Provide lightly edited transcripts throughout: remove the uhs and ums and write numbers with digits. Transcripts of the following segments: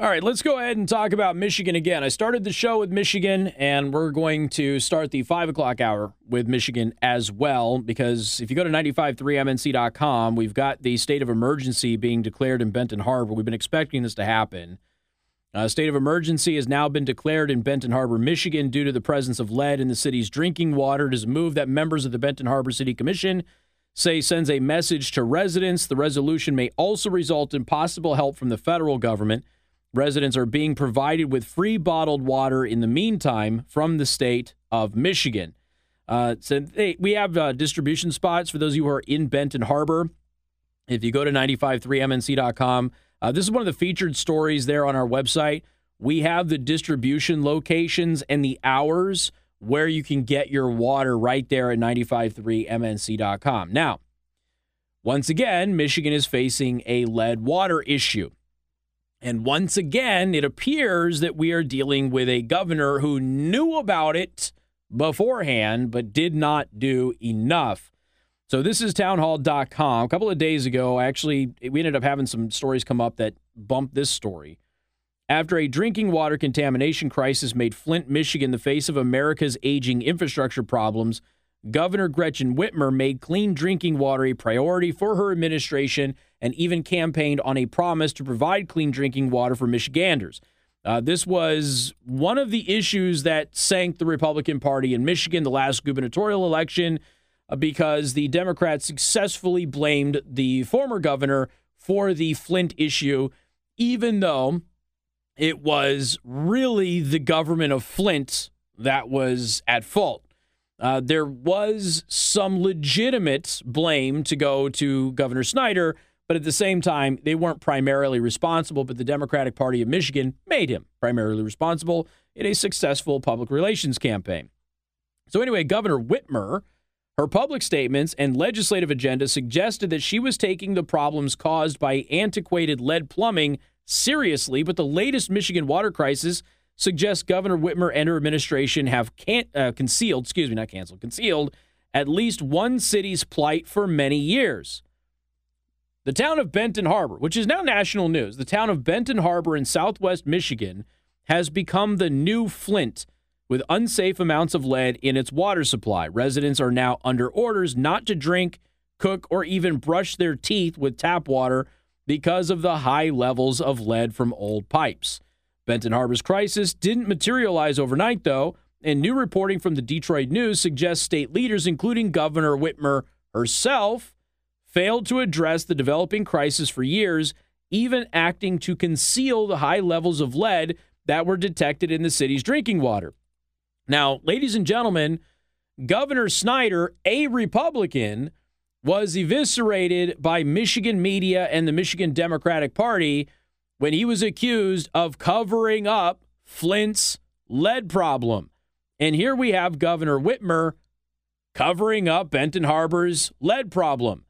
All right, let's go ahead and talk about Michigan again. I started the show with Michigan, and we're going to start the 5 o'clock hour with Michigan as well, because if you go to 95.3 MNC.com, we've got the state of emergency being declared in Benton Harbor. We've been expecting this to happen. State of emergency has now been declared in Benton Harbor, Michigan, due to the presence of lead in the city's drinking water. It is a move that members of the Benton Harbor City Commission say sends a message to residents. The resolution may also result in possible help from the federal government. Residents are being provided with free bottled water in the meantime from the state of Michigan. We have distribution spots for those of you who are in Benton Harbor. If you go to 953mnc.com, this is one of the featured stories there on our website. We have the distribution locations and the hours where you can get your water right there at 953mnc.com. Now, once again, Michigan is facing a lead water issue. And once again, it appears that we are dealing with a governor who knew about it beforehand but did not do enough. So this is townhall.com. A couple of days ago, we ended up having some stories come up that bumped this story. After a drinking water contamination crisis made Flint, Michigan, the face of America's aging infrastructure problems, Governor Gretchen Whitmer made clean drinking water a priority for her administration and even campaigned on a promise to provide clean drinking water for Michiganders. This was one of the issues that sank the Republican Party in Michigan the last gubernatorial election, because the Democrats successfully blamed the former governor for the Flint issue, even though it was really the government of Flint that was at fault. There was some legitimate blame to go to Governor Snyder, but at the same time, they weren't primarily responsible, but the Democratic Party of Michigan made him primarily responsible in a successful public relations campaign. So anyway, Governor Whitmer, her public statements and legislative agenda suggested that she was taking the problems caused by antiquated lead plumbing seriously, but the latest Michigan water crisis suggests Governor Whitmer and her administration have concealed at least one city's plight for many years. The town of Benton Harbor, which is now national news, the town of Benton Harbor in southwest Michigan has become the new Flint with unsafe amounts of lead in its water supply. Residents are now under orders not to drink, cook, or even brush their teeth with tap water because of the high levels of lead from old pipes. Benton Harbor's crisis didn't materialize overnight, though, and new reporting from the Detroit News suggests state leaders, including Governor Whitmer herself, failed to address the developing crisis for years, even acting to conceal the high levels of lead that were detected in the city's drinking water. Now, ladies and gentlemen, Governor Snyder, a Republican, was eviscerated by Michigan media and the Michigan Democratic Party when he was accused of covering up Flint's lead problem. And here we have Governor Whitmer covering up Benton Harbor's lead problem.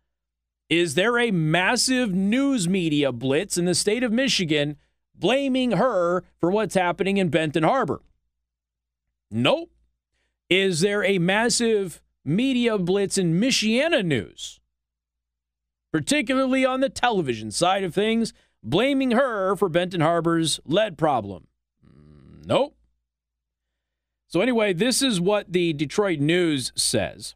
Is there a massive news media blitz in the state of Michigan blaming her for what's happening in Benton Harbor? Nope. Is there a massive media blitz in Michiana news, particularly on the television side of things, blaming her for Benton Harbor's lead problem? Nope. So anyway, this is what the Detroit News says.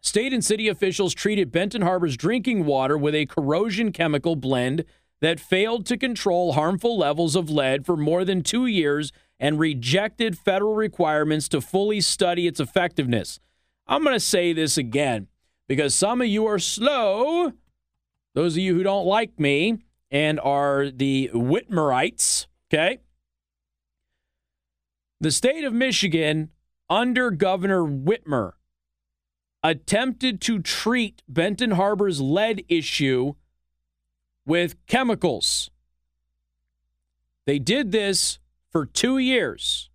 State and city officials treated Benton Harbor's drinking water with a corrosion chemical blend that failed to control harmful levels of lead for more than 2 years and rejected federal requirements to fully study its effectiveness. I'm going to say this again because some of you are slow, those of you who don't like me, and are the Whitmerites, okay? The state of Michigan, under Governor Whitmer, attempted to treat Benton Harbor's lead issue with chemicals. They did this for 2 years.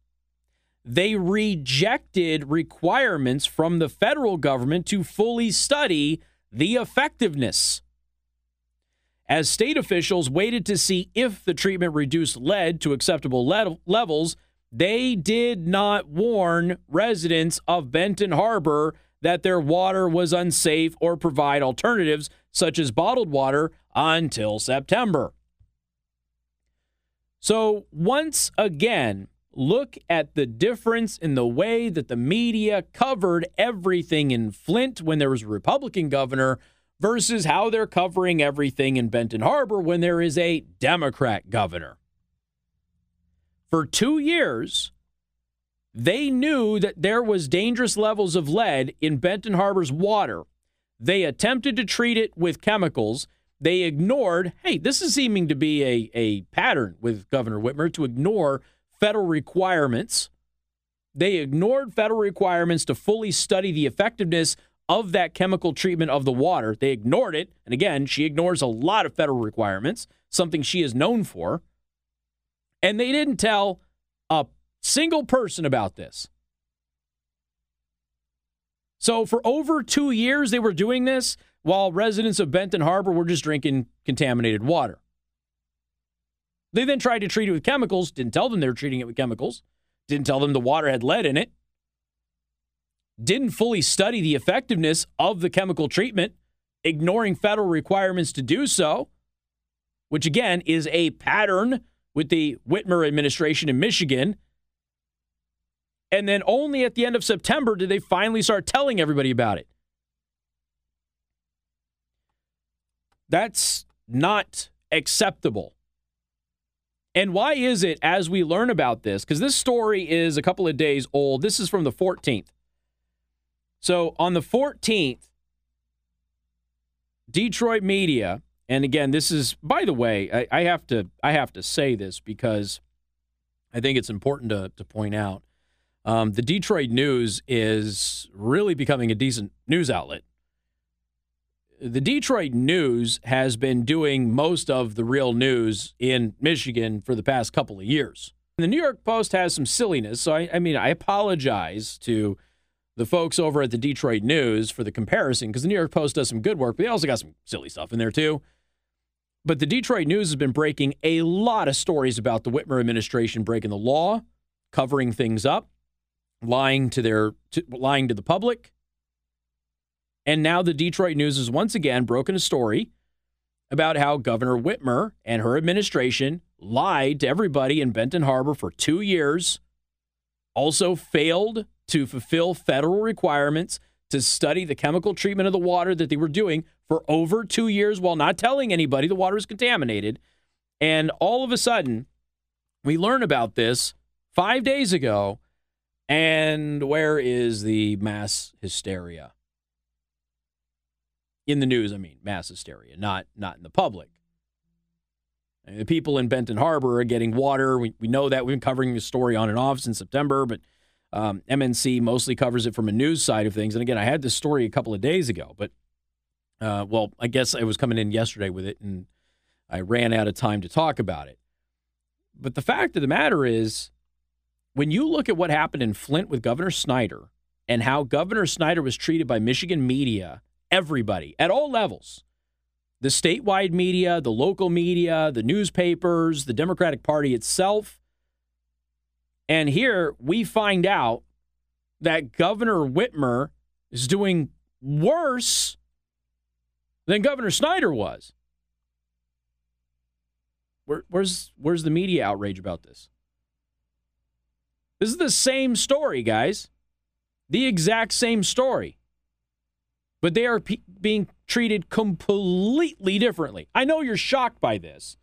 They rejected requirements from the federal government to fully study the effectiveness, as state officials waited to see if the treatment reduced lead to acceptable levels. They did not warn residents of Benton Harbor that their water was unsafe or provide alternatives, such as bottled water, until September. So once again, look at the difference in the way that the media covered everything in Flint when there was a Republican governor versus how they're covering everything in Benton Harbor when there is a Democrat governor. For 2 years, they knew that there was dangerous levels of lead in Benton Harbor's water. They attempted to treat it with chemicals. They ignored, hey, this is seeming to be a pattern with Governor Whitmer, to ignore federal requirements. They ignored federal requirements to fully study the effectiveness of that chemical treatment of the water. They ignored it. And again, she ignores a lot of federal requirements, something she is known for. And they didn't tell a single person about this. So for over 2 years, they were doing this while residents of Benton Harbor were just drinking contaminated water. They then tried to treat it with chemicals, didn't tell them they were treating it with chemicals, didn't tell them the water had lead in it, didn't fully study the effectiveness of the chemical treatment, ignoring federal requirements to do so, which again is a pattern with the Whitmer administration in Michigan. And then only at the end of September did they finally start telling everybody about it. That's not acceptable. And why is it, as we learn about this, because this story is a couple of days old. This is from the 14th. So on the 14th, Detroit media, and again, this is, by the way, I have to say this because I think it's important to point out. The Detroit News is really becoming a decent news outlet. The Detroit News has been doing most of the real news in Michigan for the past couple of years. And the New York Post has some silliness, so I apologize to the folks over at the Detroit News for the comparison, because the New York Post does some good work, but they also got some silly stuff in there too. But the Detroit News has been breaking a lot of stories about the Whitmer administration breaking the law, covering things up, lying to the public. And now the Detroit News has once again broken a story about how Governor Whitmer and her administration lied to everybody in Benton Harbor for 2 years, also failed to fulfill federal requirements to study the chemical treatment of the water that they were doing for over 2 years while not telling anybody the water is contaminated. And all of a sudden, we learn about this 5 days ago, and where is the mass hysteria? In the news, I mean, mass hysteria, not in the public. I mean, the people in Benton Harbor are getting water. We know that. We've been covering the story on and off since September, but MNC mostly covers it from a news side of things. And again, I had this story a couple of days ago, but, well, I guess I was coming in yesterday with it, and I ran out of time to talk about it. But the fact of the matter is, when you look at what happened in Flint with Governor Snyder and how Governor Snyder was treated by Michigan media, everybody at all levels, the statewide media, the local media, the newspapers, the Democratic Party itself. And here we find out that Governor Whitmer is doing worse than Governor Snyder was. Where's the media outrage about this? This is the same story, guys. The exact same story. But they are being treated completely differently. I know you're shocked by this.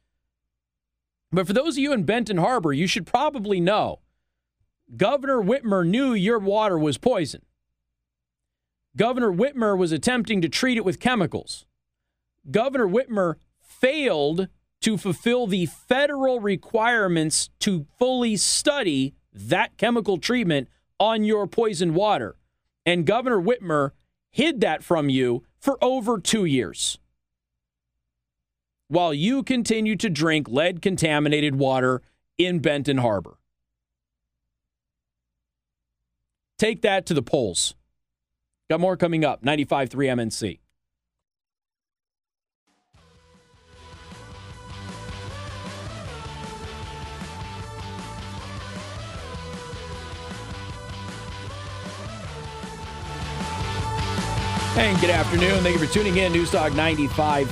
But for those of you in Benton Harbor, you should probably know Governor Whitmer knew your water was poison. Governor Whitmer was attempting to treat it with chemicals. Governor Whitmer failed to fulfill the federal requirements to fully study that chemical treatment on your poisoned water. And Governor Whitmer hid that from you for over 2 years, while you continue to drink lead-contaminated water in Benton Harbor. Take that to the polls. Got more coming up, 95.3 MNC. And good afternoon. Thank you for tuning in. News Talk 95.3,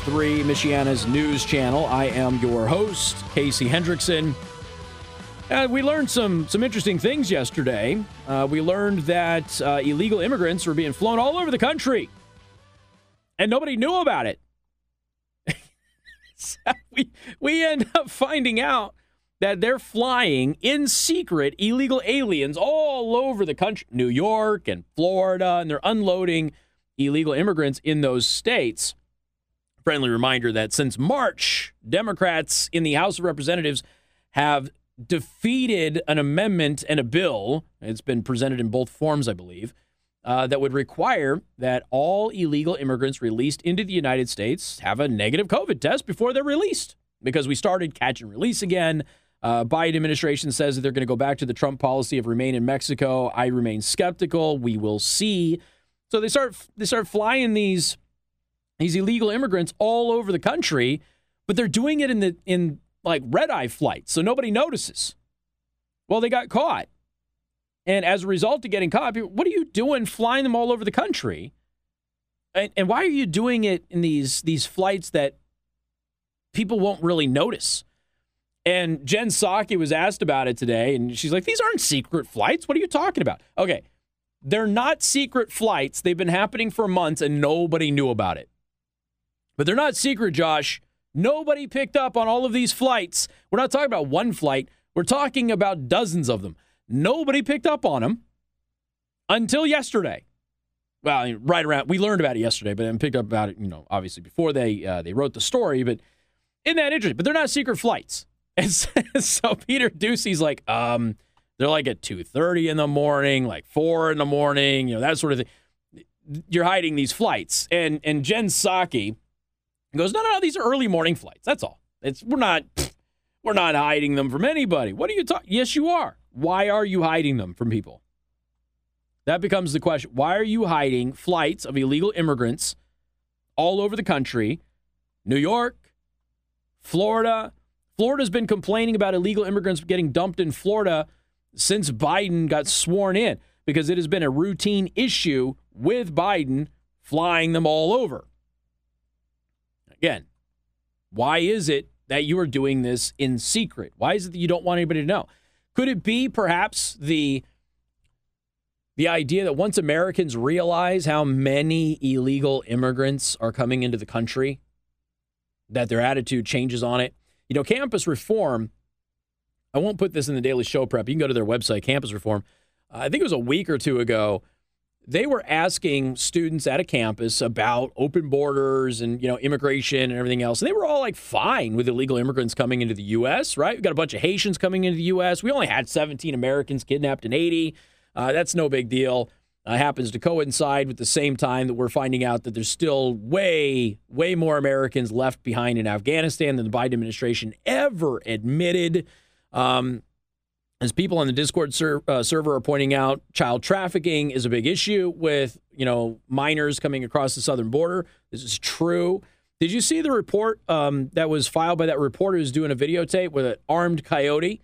Michiana's news channel. I am your host, Casey Hendrickson. We learned some interesting things yesterday. We learned that illegal immigrants were being flown all over the country, and nobody knew about it. So we end up finding out that they're flying in secret illegal aliens all over the country, New York and Florida, and they're unloading illegal immigrants in those states. Friendly reminder that since March, Democrats in the House of Representatives have defeated an amendment and a bill. It's been presented in both forms, I believe, that would require that all illegal immigrants released into the United States have a negative COVID test before they're released, because we started catch and release again. Biden administration says that they're going to go back to the Trump policy of remain in Mexico. I remain skeptical. We will see. So they start flying these illegal immigrants all over the country, but they're doing it in like red-eye flights, so nobody notices. Well, they got caught. And as a result of getting caught, people, what are you doing flying them all over the country? And why are you doing it in these flights that people won't really notice? And Jen Psaki was asked about it today, and she's like, these aren't secret flights. What are you talking about? Okay, they're not secret flights. They've been happening for months, and nobody knew about it. But they're not secret, Josh. Nobody picked up on all of these flights. We're not talking about one flight. We're talking about dozens of them. Nobody picked up on them until yesterday. Well, right around, we learned about it yesterday, but then picked up about it, obviously before they wrote the story. But isn't that interesting? But they're not secret flights. And so Peter Ducey's like, they're like at 2:30 in the morning, like 4 in the morning, that sort of thing. You're hiding these flights. And Jen Psaki goes, no, these are early morning flights. That's all. We're not hiding them from anybody. What are you talking? Yes, you are. Why are you hiding them from people? That becomes the question. Why are you hiding flights of illegal immigrants all over the country? New York, Florida. Florida's been complaining about illegal immigrants getting dumped in Florida since Biden got sworn in, because it has been a routine issue with Biden flying them all over. Again, why is it that you are doing this in secret? Why is it that you don't want anybody to know? Could it be perhaps the idea that once Americans realize how many illegal immigrants are coming into the country, that their attitude changes on it? Campus Reform, I won't put this in the Daily Show prep. You can go to their website, Campus Reform. I think it was a week or two ago. They were asking students at a campus about open borders and, immigration and everything else. And they were all like fine with illegal immigrants coming into the U.S., right? We've got a bunch of Haitians coming into the U.S. We only had 17 Americans kidnapped in 80. That's no big deal. Happens to coincide with the same time that we're finding out that there's still way, way more Americans left behind in Afghanistan than the Biden administration ever admitted. As people on the Discord server are pointing out, child trafficking is a big issue with, minors coming across the southern border. This is true. Did you see the report that was filed by that reporter who's doing a videotape with an armed coyote?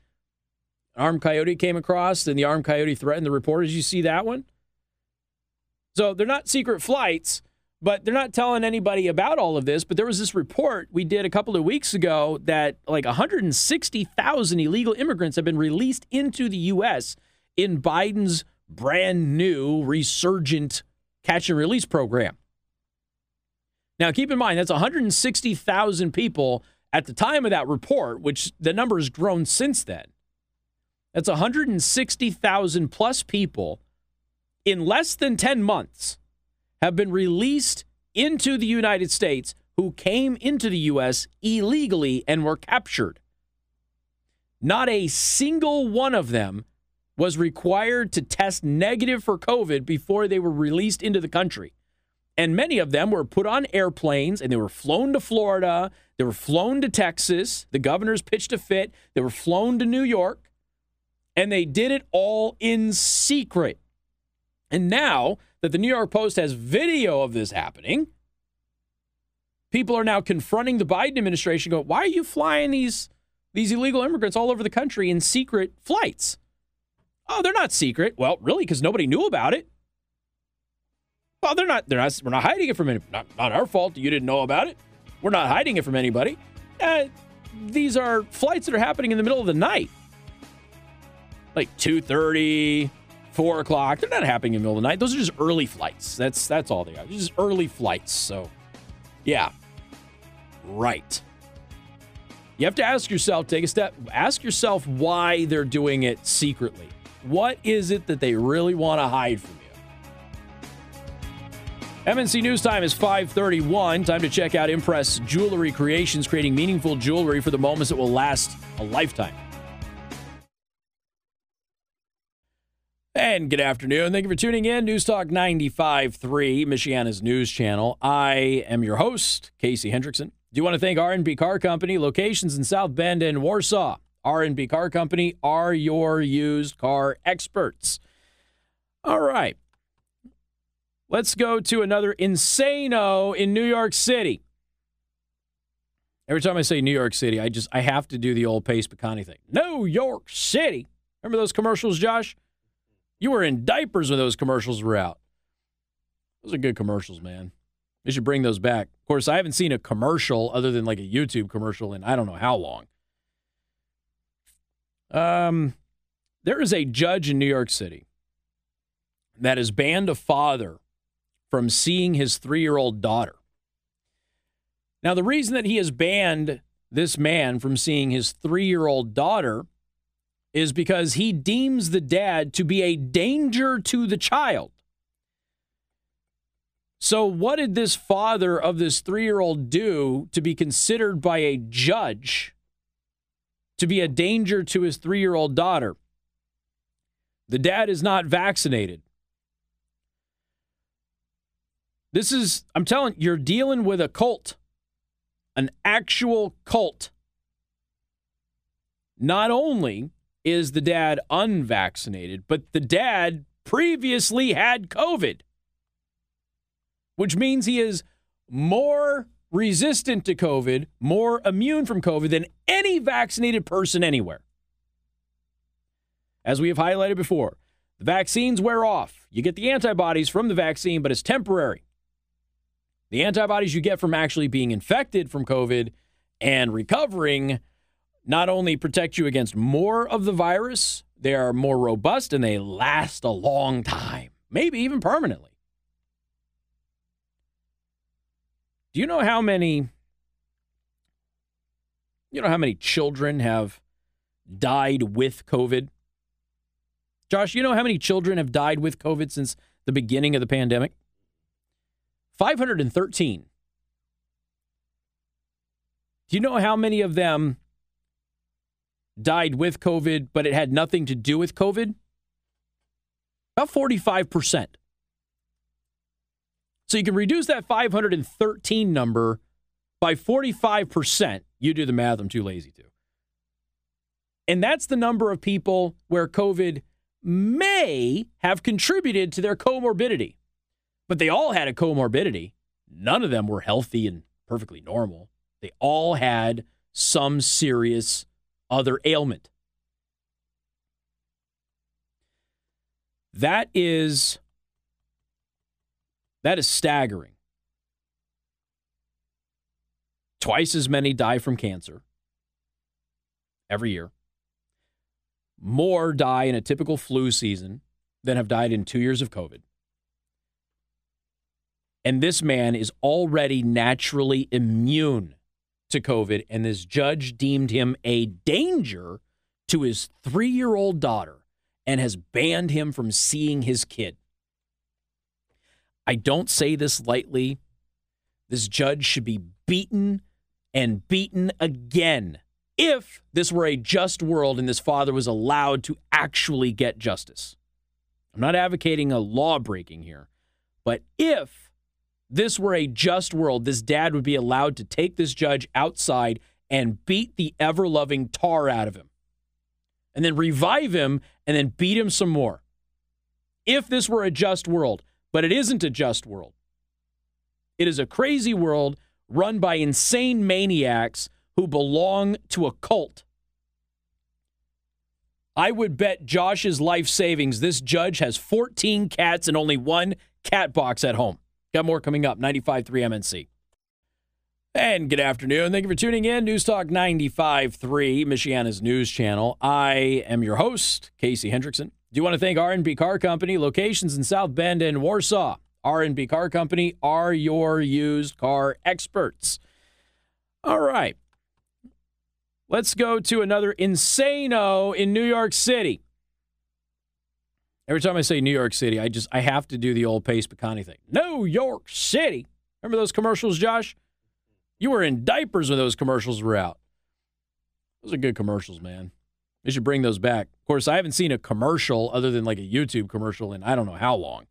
An armed coyote came across, and the armed coyote threatened the reporter. Did you see that one? So they're not secret flights, but they're not telling anybody about all of this. But there was this report we did a couple of weeks ago that like 160,000 illegal immigrants have been released into the U.S. in Biden's brand new resurgent catch and release program. Now, keep in mind, that's 160,000 people at the time of that report, which the number has grown since then. That's 160,000 plus people in less than 10 months. Have been released into the United States who came into the U.S. illegally and were captured. Not a single one of them was required to test negative for COVID before they were released into the country. And many of them were put on airplanes, and they were flown to Florida. They were flown to Texas. The governors pitched a fit. They were flown to New York. And they did it all in secret. And now that the New York Post has video of this happening, people are now confronting the Biden administration, going, why are you flying these illegal immigrants all over the country in secret flights? Oh, they're not secret. Well, really, because nobody knew about it. Well, they're not. We're not hiding it from anybody. Not our fault that you didn't know about it. We're not hiding it from anybody. These are flights that are happening in the middle of the night. like 2:30, 4 o'clock. They're not happening in the middle of the night. Those are just early flights. That's all they are. Just early flights. So, yeah. Right. You have to ask yourself, take a step, ask yourself why they're doing it secretly. What is it that they really want to hide from you? MNC News Time is 5:31. Time to check out Impress Jewelry Creations, creating meaningful jewelry for the moments that will last a lifetime. And good afternoon. Thank you for tuning in. News Talk 95.3, Michiana's news channel. I am your host, Casey Hendrickson. Do want to thank R&B Car Company, locations in South Bend and Warsaw. R&B Car Company are your used car experts. All right. Let's go to another insano in New York City. Every time I say New York City, I have to do the old Pace Picante thing. New York City. Remember those commercials, Josh? You were in diapers when those commercials were out. Those are good commercials, man. They should bring those back. Of course, I haven't seen a commercial other than like a YouTube commercial in I don't know how long. There is a judge in New York City that has banned a father from seeing his 3-year-old daughter. Now, the reason that he has banned this man from seeing his 3-year-old daughter is because he deems the dad to be a danger to the child. So what did this father of this 3-year-old do to be considered by a judge to be a danger to his 3-year-old daughter? The dad is not vaccinated. This is, I'm telling you, you're dealing with a cult, an actual cult. Not only is the dad unvaccinated, but the dad previously had COVID, which means he is more resistant to COVID, more immune from COVID than any vaccinated person anywhere. As we have highlighted before, the vaccines wear off. You get the antibodies from the vaccine, but it's temporary. The antibodies you get from actually being infected from COVID and recovering not only protect you against more of the virus, they are more robust and they last a long time, maybe even permanently. Do you know how many, children have died with COVID? Josh, you know how many children have died with COVID since the beginning of the pandemic? 513. Do you know how many of them died with COVID, but it had nothing to do with COVID? About 45%. So you can reduce that 513 number by 45%. You do the math, I'm too lazy to. And that's the number of people where COVID may have contributed to their comorbidity. But they all had a comorbidity. None of them were healthy and perfectly normal. They all had some serious other ailment. That is staggering. Twice as many die from cancer every year. More die in a typical flu season than have died in 2 years of COVID. And this man is already naturally immune to COVID, and this judge deemed him a danger to his 3-year-old daughter and has banned him from seeing his kid. I don't say this lightly. This judge should be beaten and beaten again if this were a just world and this father was allowed to actually get justice. I'm not advocating a law breaking here, but if this were a just world, this dad would be allowed to take this judge outside and beat the ever-loving tar out of him and then revive him and then beat him some more. If this were a just world, but it isn't a just world. It is a crazy world run by insane maniacs who belong to a cult. I would bet Josh's life savings this judge has 14 cats and only one cat box at home. Got more coming up, 95.3 MNC. And good afternoon. Thank you for tuning in. News Talk 95.3, Michiana's news channel. I am your host, Casey Hendrickson. Do want to thank R&B Car Company, locations in South Bend and Warsaw. R&B Car Company are your used car experts. All right. Let's go to another insano in New York City. Every time I say New York City, I have to do the old Pace Picante thing. New York City. Remember those commercials, Josh? You were in diapers when those commercials were out. Those are good commercials, man. They should bring those back. Of course, I haven't seen a commercial other than like a YouTube commercial in I don't know how long.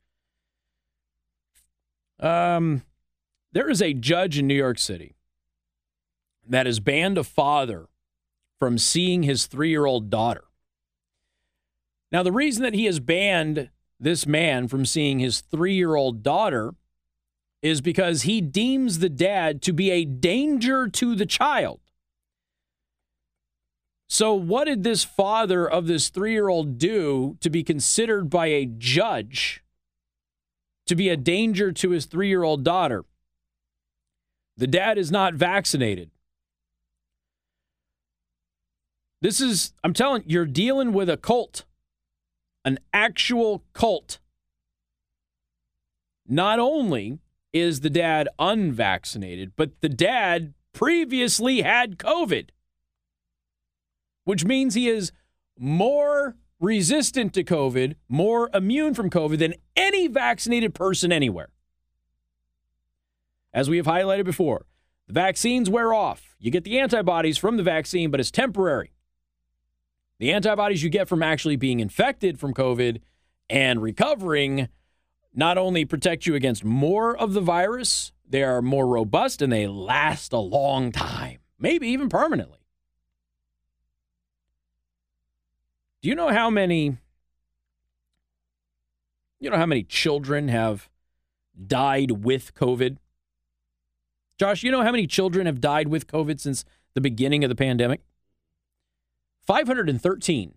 There is a judge in New York City that has banned a father from seeing his 3-year-old daughter. Now, the reason that he has banned this man from seeing his 3-year-old daughter is because he deems the dad to be a danger to the child. So what did this father of this 3-year-old do to be considered by a judge to be a danger to his 3-year-old daughter? The dad is not vaccinated. This is, I'm telling you, you're dealing with a cult, an actual cult. Not only is the dad unvaccinated, but the dad previously had COVID, which means he is more resistant to COVID, more immune from COVID than any vaccinated person anywhere. As we have highlighted before, the vaccines wear off. You get the antibodies from the vaccine, but it's temporary. The antibodies you get from actually being infected from COVID and recovering not only protect you against more of the virus, they are more robust and they last a long time, maybe even permanently. Do you know how many children have died with COVID? Josh, you know how many children have died with COVID since the beginning of the pandemic? 513.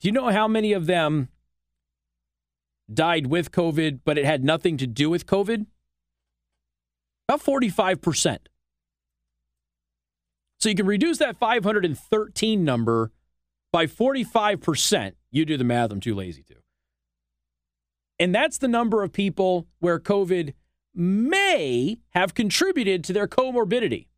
Do you know how many of them died with COVID, but it had nothing to do with COVID? About 45%. So you can reduce that 513 number by 45%. You do the math, I'm too lazy to. And that's the number of people where COVID may have contributed to their comorbidity.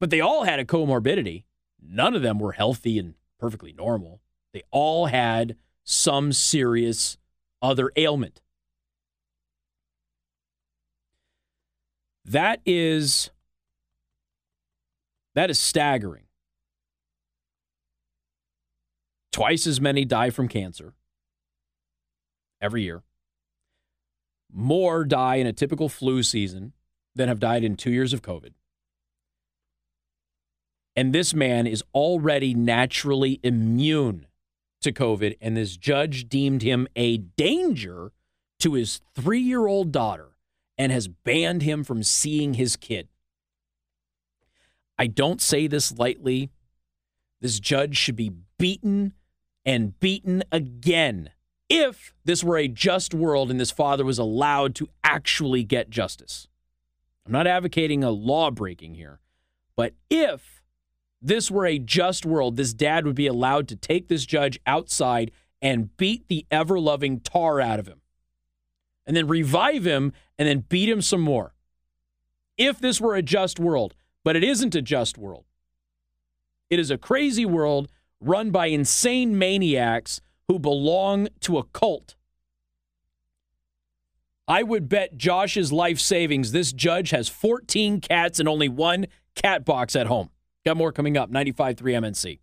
But they all had a comorbidity. None of them were healthy and perfectly normal. They all had some serious other ailment. That is staggering. Twice as many die from cancer every year. More die in a typical flu season than have died in 2 years of COVID. And this man is already naturally immune to COVID, and this judge deemed him a danger to his 3-year-old daughter and has banned him from seeing his kid. I don't say this lightly. This judge should be beaten and beaten again if this were a just world and this father was allowed to actually get justice. I'm not advocating a law breaking here, but if this were a just world, this dad would be allowed to take this judge outside and beat the ever-loving tar out of him and then revive him and then beat him some more. If this were a just world, but it isn't a just world. It is a crazy world run by insane maniacs who belong to a cult. I would bet Josh's life savings this judge has 14 cats and only one cat box at home. Got more coming up, 95.3 MNC.